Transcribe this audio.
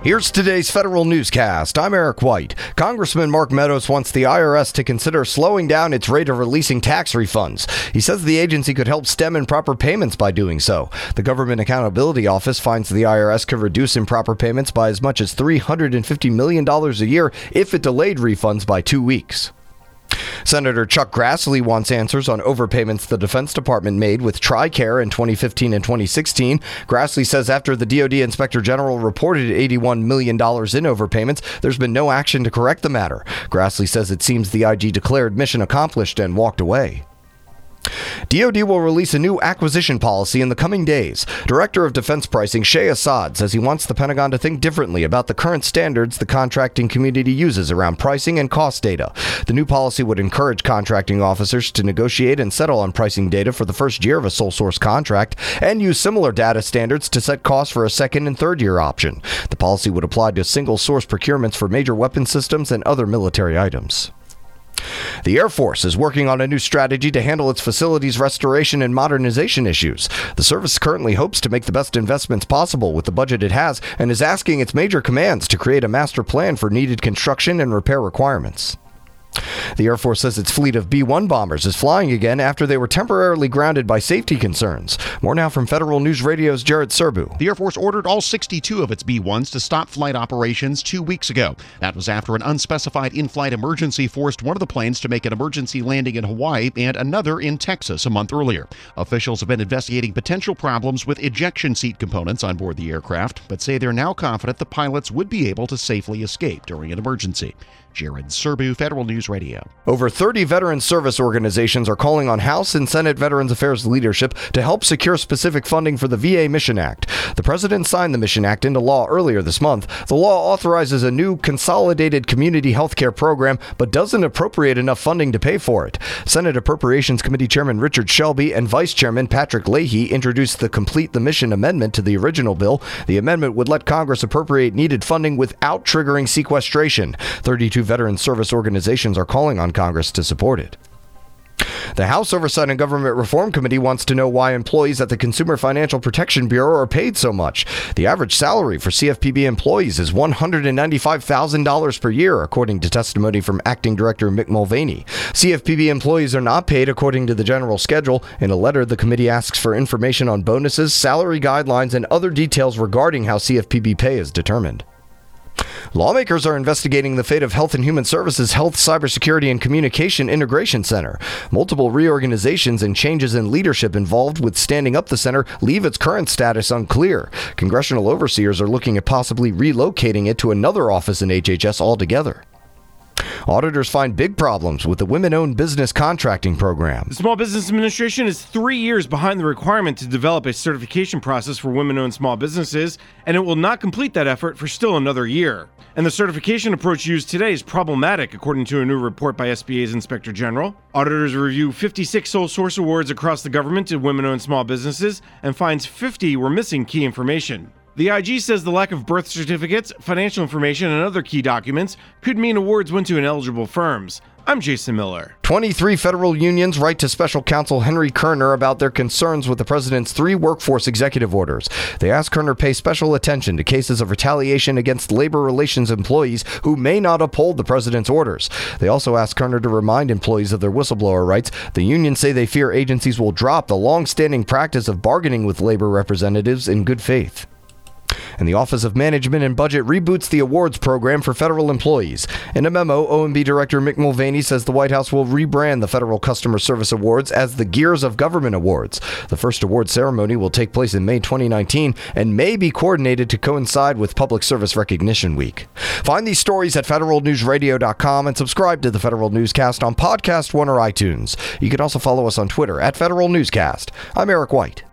Here's today's federal newscast. I'm Eric White. Congressman Mark Meadows wants the IRS to consider slowing down its rate of releasing tax refunds. He says the agency could help stem improper payments by doing so. The Government Accountability Office finds the IRS could reduce improper payments by as much as $350 million a year if it delayed refunds by 2 weeks. Senator Chuck Grassley wants answers on overpayments the Defense Department made with TRICARE in 2015 and 2016. Grassley says after the DoD Inspector General reported $81 million in overpayments, there's been no action to correct the matter. Grassley says it seems the IG declared mission accomplished and walked away. DoD will release a new acquisition policy in the coming days. Director of Defense Pricing Shay Assad says he wants the Pentagon to think differently about the current standards the contracting community uses around pricing and cost data. The new policy would encourage contracting officers to negotiate and settle on pricing data for the first year of a sole source contract and use similar data standards to set costs for a second and third year option. The policy would apply to single source procurements for major weapon systems and other military items. The Air Force is working on a new strategy to handle its facilities restoration and modernization issues. The service currently hopes to make the best investments possible with the budget it has and is asking its major commands to create a master plan for needed construction and repair requirements. The Air Force says its fleet of B-1 bombers is flying again after they were temporarily grounded by safety concerns. More now from Federal News Radio's Jared Serbu. The Air Force ordered all 62 of its B-1s to stop flight operations 2 weeks ago. That was after an unspecified in-flight emergency forced one of the planes to make an emergency landing in Hawaii and another in Texas a month earlier. Officials have been investigating potential problems with ejection seat components on board the aircraft, but say they're now confident the pilots would be able to safely escape during an emergency. Jared Serbu, Federal News Radio. Over 30 veteran service organizations are calling on House and Senate Veterans Affairs leadership to help secure specific funding for the VA Mission Act. The president signed the Mission Act into law earlier this month. The law authorizes a new consolidated community health care program, but doesn't appropriate enough funding to pay for it. Senate Appropriations Committee Chairman Richard Shelby and Vice Chairman Patrick Leahy introduced the Complete the Mission amendment to the original bill. The amendment would let Congress appropriate needed funding without triggering sequestration. 32 veteran service organizations are calling on Congress to support it. The House Oversight and Government Reform Committee wants to know why employees at the Consumer Financial Protection Bureau are paid so much. The average salary for CFPB employees is $195,000 per year, according to testimony from Acting Director Mick Mulvaney. CFPB employees are not paid according to the general schedule. In a letter, the committee asks for information on bonuses, salary guidelines, and other details regarding how CFPB pay is determined. Lawmakers are investigating the fate of Health and Human Services Health, Cybersecurity, and Communication Integration Center. Multiple reorganizations and changes in leadership involved with standing up the center leave its current status unclear. Congressional overseers are looking at possibly relocating it to another office in HHS altogether. Auditors find big problems with the women-owned business contracting program. The Small Business Administration is 3 years behind the requirement to develop a certification process for women-owned small businesses, and it will not complete that effort for still another year. And the certification approach used today is problematic, according to a new report by SBA's Inspector General. Auditors review 56 sole source awards across the government to women-owned small businesses and finds 50 were missing key information. The IG says the lack of birth certificates, financial information, and other key documents could mean awards went to ineligible firms. I'm Jason Miller. 23 federal unions write to Special Counsel Henry Kerner about their concerns with the president's three workforce executive orders. They ask Kerner pay special attention to cases of retaliation against labor relations employees who may not uphold the president's orders. They also ask Kerner to remind employees of their whistleblower rights. The unions say they fear agencies will drop the long-standing practice of bargaining with labor representatives in good faith. And the Office of Management and Budget reboots the awards program for federal employees. In a memo, OMB Director Mick Mulvaney says the White House will rebrand the Federal Customer Service Awards as the Gears of Government Awards. The first award ceremony will take place in May 2019 and may be coordinated to coincide with Public Service Recognition Week. Find these stories at federalnewsradio.com and subscribe to the Federal Newscast on Podcast One or iTunes. You can also follow us on Twitter at Federal Newscast. I'm Eric White.